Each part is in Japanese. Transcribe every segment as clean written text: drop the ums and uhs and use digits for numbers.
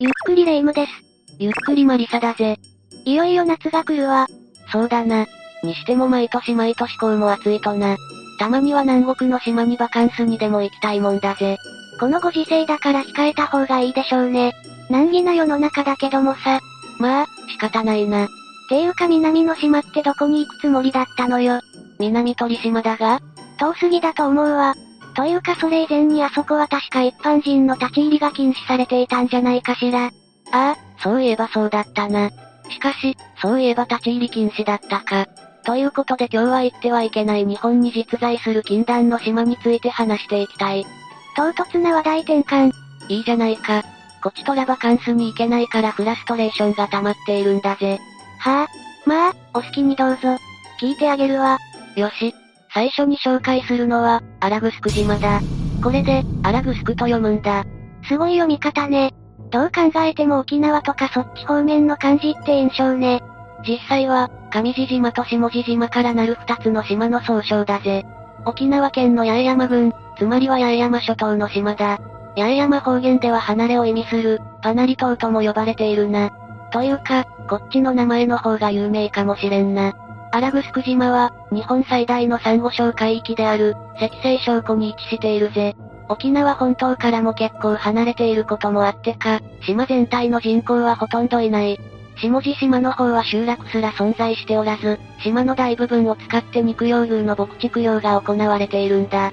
ゆっくりレ夢ムです。ゆっくりマリサだぜ。いよいよ夏が来るわ。そうだな。にしても毎年毎年こうも暑いとな。たまには南国の島にバカンスにでも行きたいもんだぜ。このご時世だから控えた方がいいでしょうね。難儀な世の中だけどもさ。まあ、仕方ないな。っていうか南の島ってどこに行くつもりだったのよ。南鳥島だが？遠すぎだと思うわ。というかそれ以前にあそこは確か一般人の立ち入りが禁止されていたんじゃないかしら。ああ、そういえばそうだったな。しかし、そういえば立ち入り禁止だったか。ということで今日は行ってはいけない日本に実在する禁断の島について話していきたい。唐突な話題転換。いいじゃないか。こちとらバカンスに行けないからフラストレーションが溜まっているんだぜ。はぁ、まあ、お好きにどうぞ。聞いてあげるわ。よし。最初に紹介するのは、アラグスク島だ。これで、アラグスクと読むんだ。すごい読み方ね。どう考えても沖縄とかそっち方面の漢字って印象ね。実際は、上地島と下地島からなる二つの島の総称だぜ。沖縄県の八重山郡、つまりは八重山諸島の島だ。八重山方言では離れを意味する、パナリ島とも呼ばれているな。というか、こっちの名前の方が有名かもしれんな。アラグスク島は、日本最大の珊瑚礁海域である、石西礁湖に位置しているぜ。沖縄本島からも結構離れていることもあってか、島全体の人口はほとんどいない。下地島の方は集落すら存在しておらず、島の大部分を使って肉用牛の牧畜業が行われているんだ。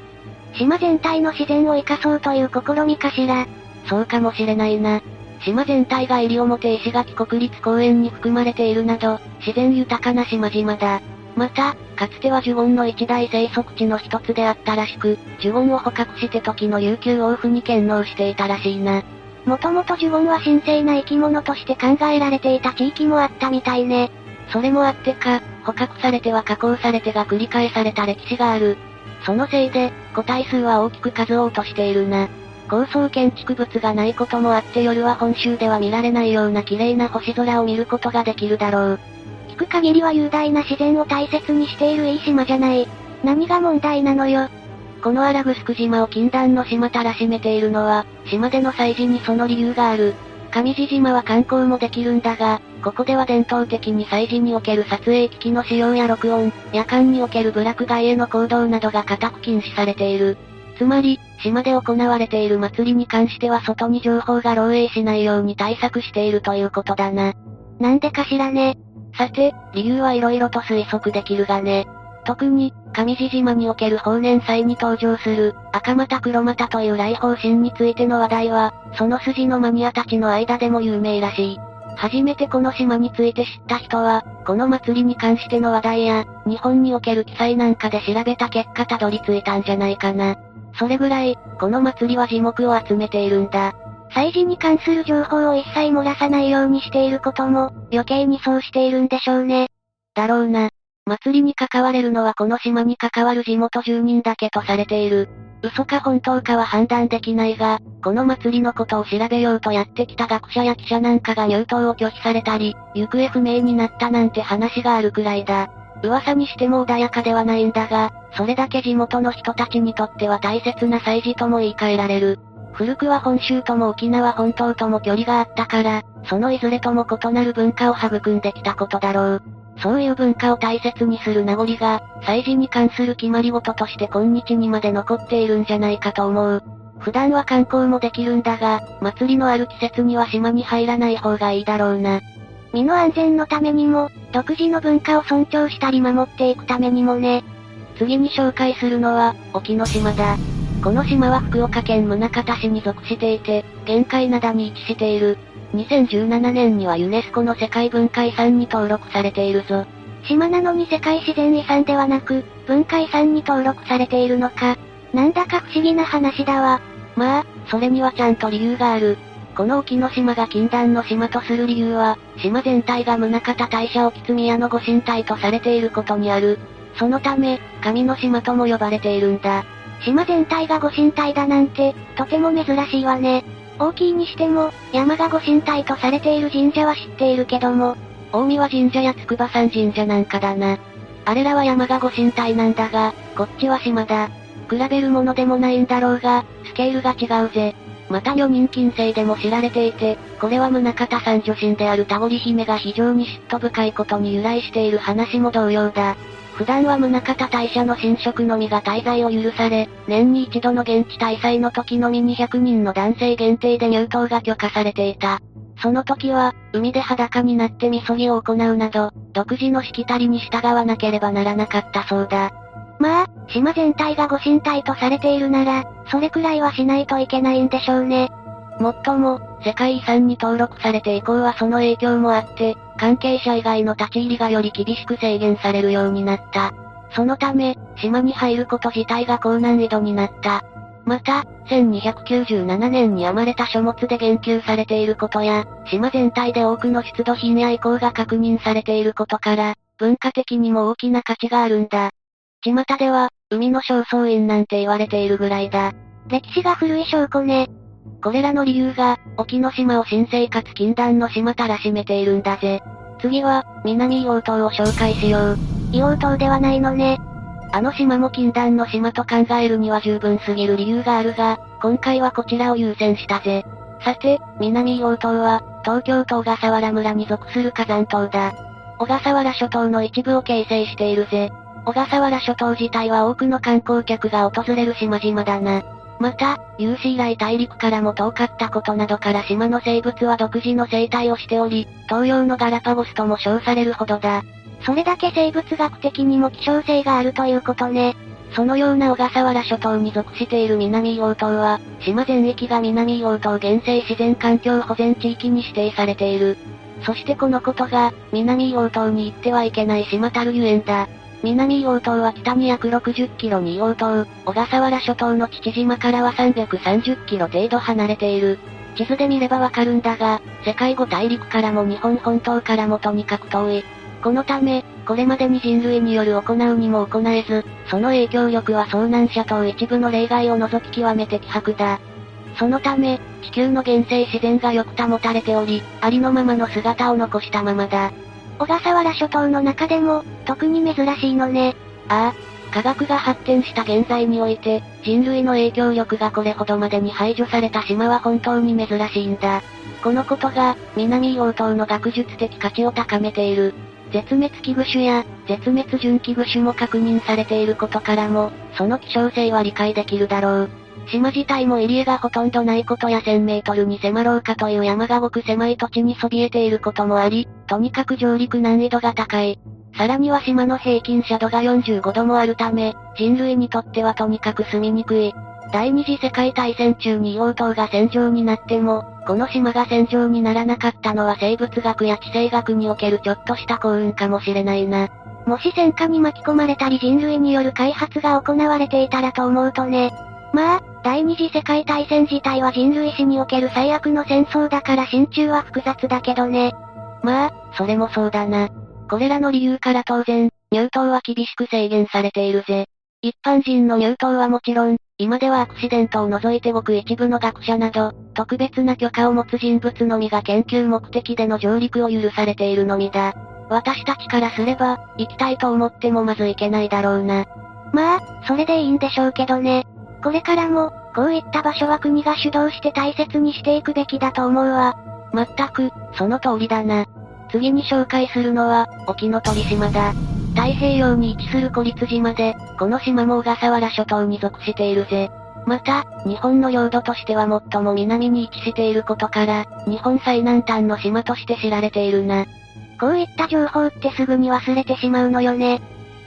島全体の自然を生かそうという試みかしら。そうかもしれないな。島全体が西表石垣国立公園に含まれているなど、自然豊かな島々だ。また、かつてはジュゴンの一大生息地の一つであったらしく、ジュゴンを捕獲して時の琉球王府に献納していたらしいな。もともとジュゴンは神聖な生き物として考えられていた地域もあったみたいね。それもあってか、捕獲されては加工されてが繰り返された歴史がある。そのせいで、個体数は大きく数多としているな。高層建築物がないこともあって夜は本州では見られないような綺麗な星空を見ることができるだろう。聞く限りは雄大な自然を大切にしているいい島じゃない。何が問題なのよ。このアラグスク島を禁断の島たらしめているのは、島での祭事にその理由がある。上地島は観光もできるんだが、ここでは伝統的に祭事における撮影機器の使用や録音、夜間における部落外への行動などが固く禁止されている。つまり、島で行われている祭りに関しては外に情報が漏洩しないように対策しているということだな。なんでかしらね。さて、理由はいろいろと推測できるがね。特に、上地島における豊年祭に登場する、赤股黒股という来訪神についての話題は、その筋のマニアたちの間でも有名らしい。初めてこの島について知った人は、この祭りに関しての話題や、日本における記載なんかで調べた結果たどり着いたんじゃないかな。それぐらい、この祭りは耳目を集めているんだ。祭事に関する情報を一切漏らさないようにしていることも、余計にそうしているんでしょうね。だろうな。祭りに関われるのはこの島に関わる地元住人だけとされている。嘘か本当かは判断できないが、この祭りのことを調べようとやってきた学者や記者なんかが入党を拒否されたり、行方不明になったなんて話があるくらいだ。噂にしても穏やかではないんだが、それだけ地元の人たちにとっては大切な祭事とも言い換えられる。古くは本州とも沖縄本島とも距離があったから、そのいずれとも異なる文化を育んできたことだろう。そういう文化を大切にする名残が、祭事に関する決まり事として今日にまで残っているんじゃないかと思う。普段は観光もできるんだが、祭りのある季節には島に入らない方がいいだろうな。身の安全のためにも、独自の文化を尊重したり守っていくためにもね。次に紹介するのは、隠岐の島だ。この島は福岡県宗像市に属していて、玄界灘に位置している。2017年にはユネスコの世界文化遺産に登録されているぞ。島なのに世界自然遺産ではなく、文化遺産に登録されているのか。なんだか不思議な話だわ。まあ、それにはちゃんと理由がある。この隠岐の島が禁断の島とする理由は、島全体が宗像大社興津宮のご神体とされていることにある。そのため、神の島とも呼ばれているんだ。島全体がご神体だなんて、とても珍しいわね。大きいにしても、山がご神体とされている神社は知っているけども、大宮神社や筑波山神社なんかだな。あれらは山がご神体なんだが、こっちは島だ。比べるものでもないんだろうが、スケールが違うぜ。また女人禁制でも知られていて、これは宗像さん女神である田堀姫が非常に嫉妬深いことに由来している話も同様だ。普段は宗像大社の神職のみが滞在を許され、年に一度の現地大祭の時のみ200人の男性限定で入島が許可されていた。その時は、海で裸になってみそぎを行うなど、独自のしきたりに従わなければならなかったそうだ。まあ、島全体がご神体とされているなら、それくらいはしないといけないんでしょうね。もっとも、世界遺産に登録されて以降はその影響もあって、関係者以外の立ち入りがより厳しく制限されるようになった。そのため、島に入ること自体が高難易度になった。また、1297年に編まれた書物で言及されていることや、島全体で多くの出土品や遺構が確認されていることから、文化的にも大きな価値があるんだ。巷では、海の正倉院なんて言われているぐらいだ。歴史が古い証拠ね。これらの理由が、沖ノ島を新生活禁断の島たらしめているんだぜ。次は、南硫黄島を紹介しよう。硫黄島ではないのね。あの島も禁断の島と考えるには十分すぎる理由があるが、今回はこちらを優先したぜ。さて、南硫黄島は、東京都小笠原村に属する火山島だ。小笠原諸島の一部を形成しているぜ。小笠原諸島自体は多くの観光客が訪れる島々だな。また、有史以来大陸からも遠かったことなどから島の生物は独自の生態をしており、東洋のガラパゴスとも称されるほどだ。それだけ生物学的にも希少性があるということね。そのような小笠原諸島に属している南硫黄島は、島全域が南硫黄島原生自然環境保全地域に指定されている。そしてこのことが、南硫黄島に行ってはいけない島たるゆえんだ。南硫黄島は北に約60キロに硫黄島、小笠原諸島の父島からは330キロ程度離れている。地図で見ればわかるんだが、世界5大陸からも日本本島からもとにかく遠い。このため、これまでに人類による行うにも行えず、その影響力は遭難者等一部の例外を除き極めて希薄だ。そのため、地球の原生自然がよく保たれており、ありのままの姿を残したままだ。小笠原諸島の中でも、特に珍しいのね。ああ、科学が発展した現在において、人類の影響力がこれほどまでに排除された島は本当に珍しいんだ。このことが、南硫黄島の学術的価値を高めている。絶滅危惧種や、絶滅準危惧種も確認されていることからも、その希少性は理解できるだろう。島自体も入り江がほとんどないことや1000メートルに迫ろうかという山がごく狭い土地にそびえていることもあり、とにかく上陸難易度が高い。さらには島の平均斜度が45度もあるため、人類にとってはとにかく住みにくい。第二次世界大戦中に硫黄島が戦場になっても、この島が戦場にならなかったのは生物学や地政学におけるちょっとした幸運かもしれないな。もし戦火に巻き込まれたり人類による開発が行われていたらと思うとね。まあ、第二次世界大戦自体は人類史における最悪の戦争だから心中は複雑だけどね。まあ、それもそうだな。これらの理由から当然、入島は厳しく制限されているぜ。一般人の入島はもちろん、今ではアクシデントを除いてごく一部の学者など、特別な許可を持つ人物のみが研究目的での上陸を許されているのみだ。私たちからすれば、行きたいと思ってもまず行けないだろうな。まあ、それでいいんでしょうけどね。これからも、こういった場所は国が主導して大切にしていくべきだと思うわ。まったく、その通りだな。次に紹介するのは、沖ノ鳥島だ。太平洋に位置する孤立島で、この島も小笠原諸島に属しているぜ。また、日本の領土としては最も南に位置していることから、日本最南端の島として知られているな。こういった情報ってすぐに忘れてしまうのよね。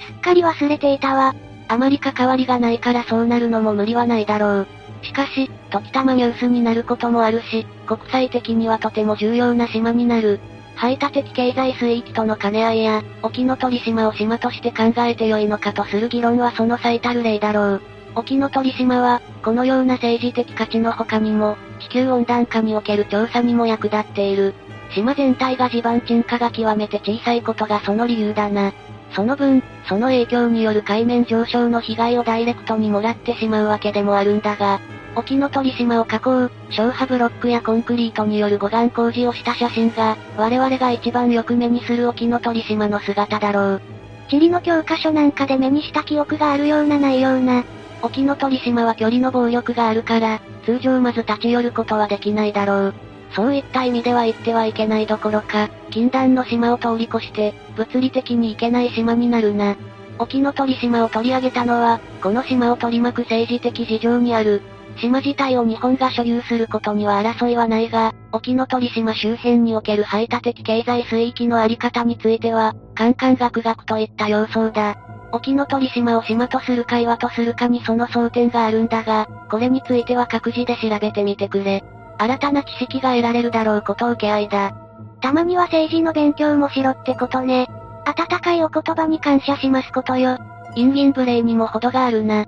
すっかり忘れていたわ。あまり関わりがないからそうなるのも無理はないだろう。しかし、時たまニュースになることもあるし、国際的にはとても重要な島になる。排他的経済水域との兼ね合いや、沖ノ鳥島を島として考えて良いのかとする議論はその最たる例だろう。沖ノ鳥島は、このような政治的価値の他にも、地球温暖化における調査にも役立っている。島全体が地盤沈下が極めて小さいことがその理由だな。その分、その影響による海面上昇の被害をダイレクトにもらってしまうわけでもあるんだが、沖ノ鳥島を囲う、消波ブロックやコンクリートによる護岸工事をした写真が、我々が一番よく目にする沖ノ鳥島の姿だろう。地理の教科書なんかで目にした記憶があるようなないような、沖ノ鳥島は距離の暴力があるから、通常まず立ち寄ることはできないだろう。そういった意味では行ってはいけないどころか、禁断の島を通り越して、物理的に行けない島になるな。沖ノ鳥島を取り上げたのは、この島を取り巻く政治的事情にある。島自体を日本が所有することには争いはないが、沖ノ鳥島周辺における排他的経済水域のあり方については、侃々学学といった様相だ。沖ノ鳥島を島とするか岩とするかにその争点があるんだが、これについては各自で調べてみてくれ。新たな知識が得られるだろうこと受け合いだ。たまには政治の勉強もしろってことね。温かいお言葉に感謝しますことよ。慇懃無礼にも程があるな。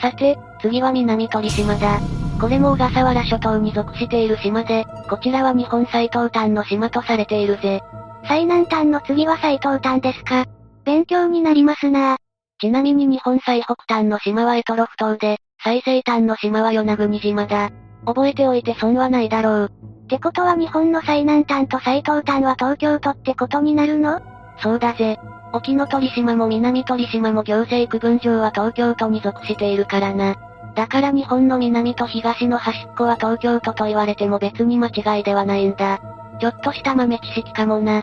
さて、次は南鳥島だ。これも小笠原諸島に属している島で、こちらは日本最東端の島とされているぜ。最南端の次は最東端ですか。勉強になりますな。ちなみに日本最北端の島は択捉島で、最西端の島は与那国島だ。覚えておいて損はないだろう。ってことは日本の最南端と最東端は東京都ってことになるの？そうだぜ。沖ノ鳥島も南鳥島も行政区分上は東京都に属しているからな。だから日本の南と東の端っこは東京都と言われても別に間違いではないんだ。ちょっとした豆知識かもな。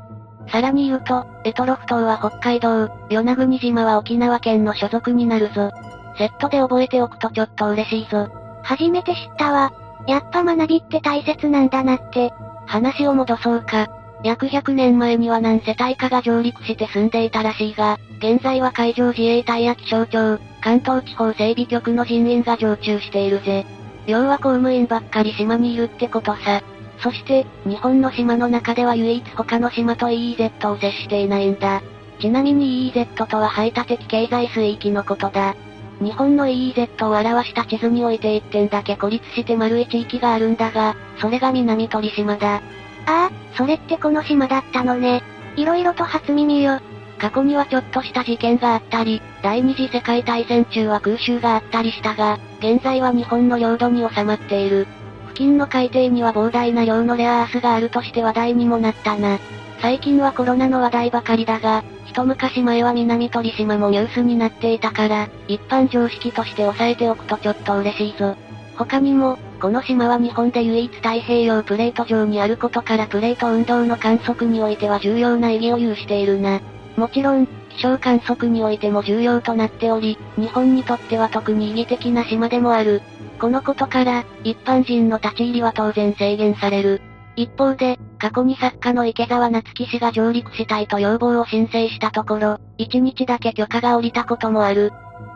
さらに言うと、択捉島は北海道、与那国島は沖縄県の所属になるぞ。セットで覚えておくとちょっと嬉しいぞ。初めて知ったわ。やっぱ学びって大切なんだなって。話を戻そうか。約100年前には何世帯かが上陸して住んでいたらしいが、現在は海上自衛隊や気象庁、関東地方整備局の人員が常駐しているぜ。要は公務員ばっかり島にいるってことさ。そして、日本の島の中では唯一他の島と EEZ を接していないんだ。ちなみに EEZ とは排他的経済水域のことだ。日本の EEZ を表した地図において1点だけ孤立して丸い地域があるんだが、それが南鳥島だ。ああ、それってこの島だったのね。いろいろと初耳よ。過去にはちょっとした事件があったり、第二次世界大戦中は空襲があったりしたが、現在は日本の領土に収まっている。付近の海底には膨大な量のレアアースがあるとして話題にもなったな。最近はコロナの話題ばかりだが、一昔前は南鳥島もニュースになっていたから、一般常識として押さえておくとちょっと嬉しいぞ。他にも、この島は日本で唯一太平洋プレート上にあることからプレート運動の観測においては重要な意義を有しているな。もちろん、気象観測においても重要となっており、日本にとっては特に意義的な島でもある。このことから、一般人の立ち入りは当然制限される。一方で、過去に作家の池澤夏樹氏が上陸したいと要望を申請したところ、一日だけ許可が下りたこともある。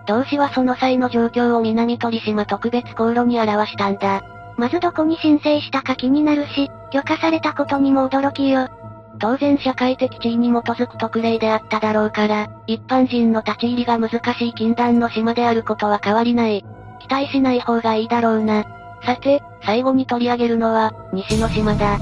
同氏はその際の状況を南鳥島特別航路に表したんだ。まずどこに申請したか気になるし、許可されたことにも驚きよ。当然社会的地位に基づく特例であっただろうから、一般人の立ち入りが難しい禁断の島であることは変わりない。期待しない方がいいだろうな。さて、最後に取り上げるのは、西の島だ。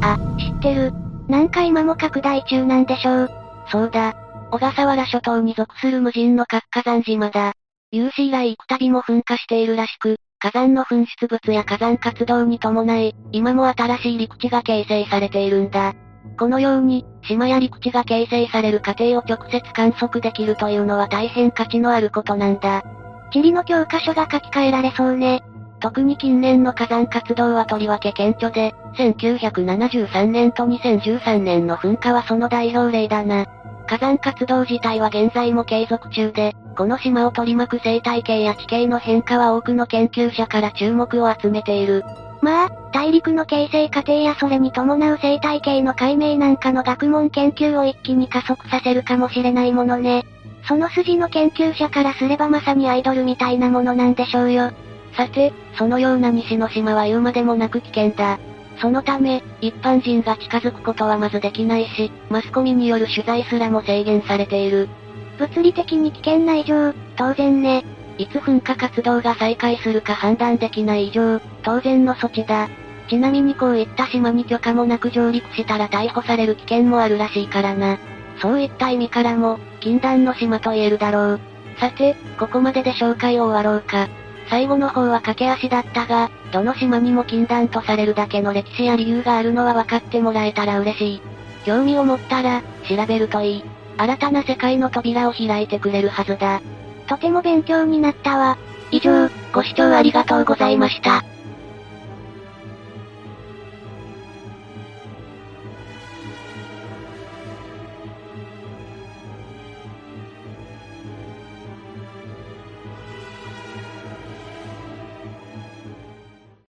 あ、知ってる。なんか今も拡大中なんでしょう。そうだ。小笠原諸島に属する無人の活火山島だ。有史以来幾度も噴火しているらしく、火山の噴出物や火山活動に伴い、今も新しい陸地が形成されているんだ。このように、島や陸地が形成される過程を直接観測できるというのは大変価値のあることなんだ。地理の教科書が書き換えられそうね。特に近年の火山活動はとりわけ顕著で、1973年と2013年の噴火はその代表例だな。火山活動自体は現在も継続中で、この島を取り巻く生態系や地形の変化は多くの研究者から注目を集めている。まあ、大陸の形成過程やそれに伴う生態系の解明なんかの学問研究を一気に加速させるかもしれないものね。その筋の研究者からすればまさにアイドルみたいなものなんでしょうよ。さて、そのような西の島は言うまでもなく危険だ。そのため、一般人が近づくことはまずできないし、マスコミによる取材すらも制限されている。物理的に危険な以上、当然ね。いつ噴火活動が再開するか判断できない以上、当然の措置だ。ちなみにこういった島に許可もなく上陸したら逮捕される危険もあるらしいからな。そういった意味からも、禁断の島と言えるだろう。さて、ここまでで紹介を終わろうか。最後の方は駆け足だったが、どの島にも禁断とされるだけの歴史や理由があるのは分かってもらえたら嬉しい。興味を持ったら、調べるといい。新たな世界の扉を開いてくれるはずだ。とても勉強になったわ。以上、ご視聴ありがとうございました。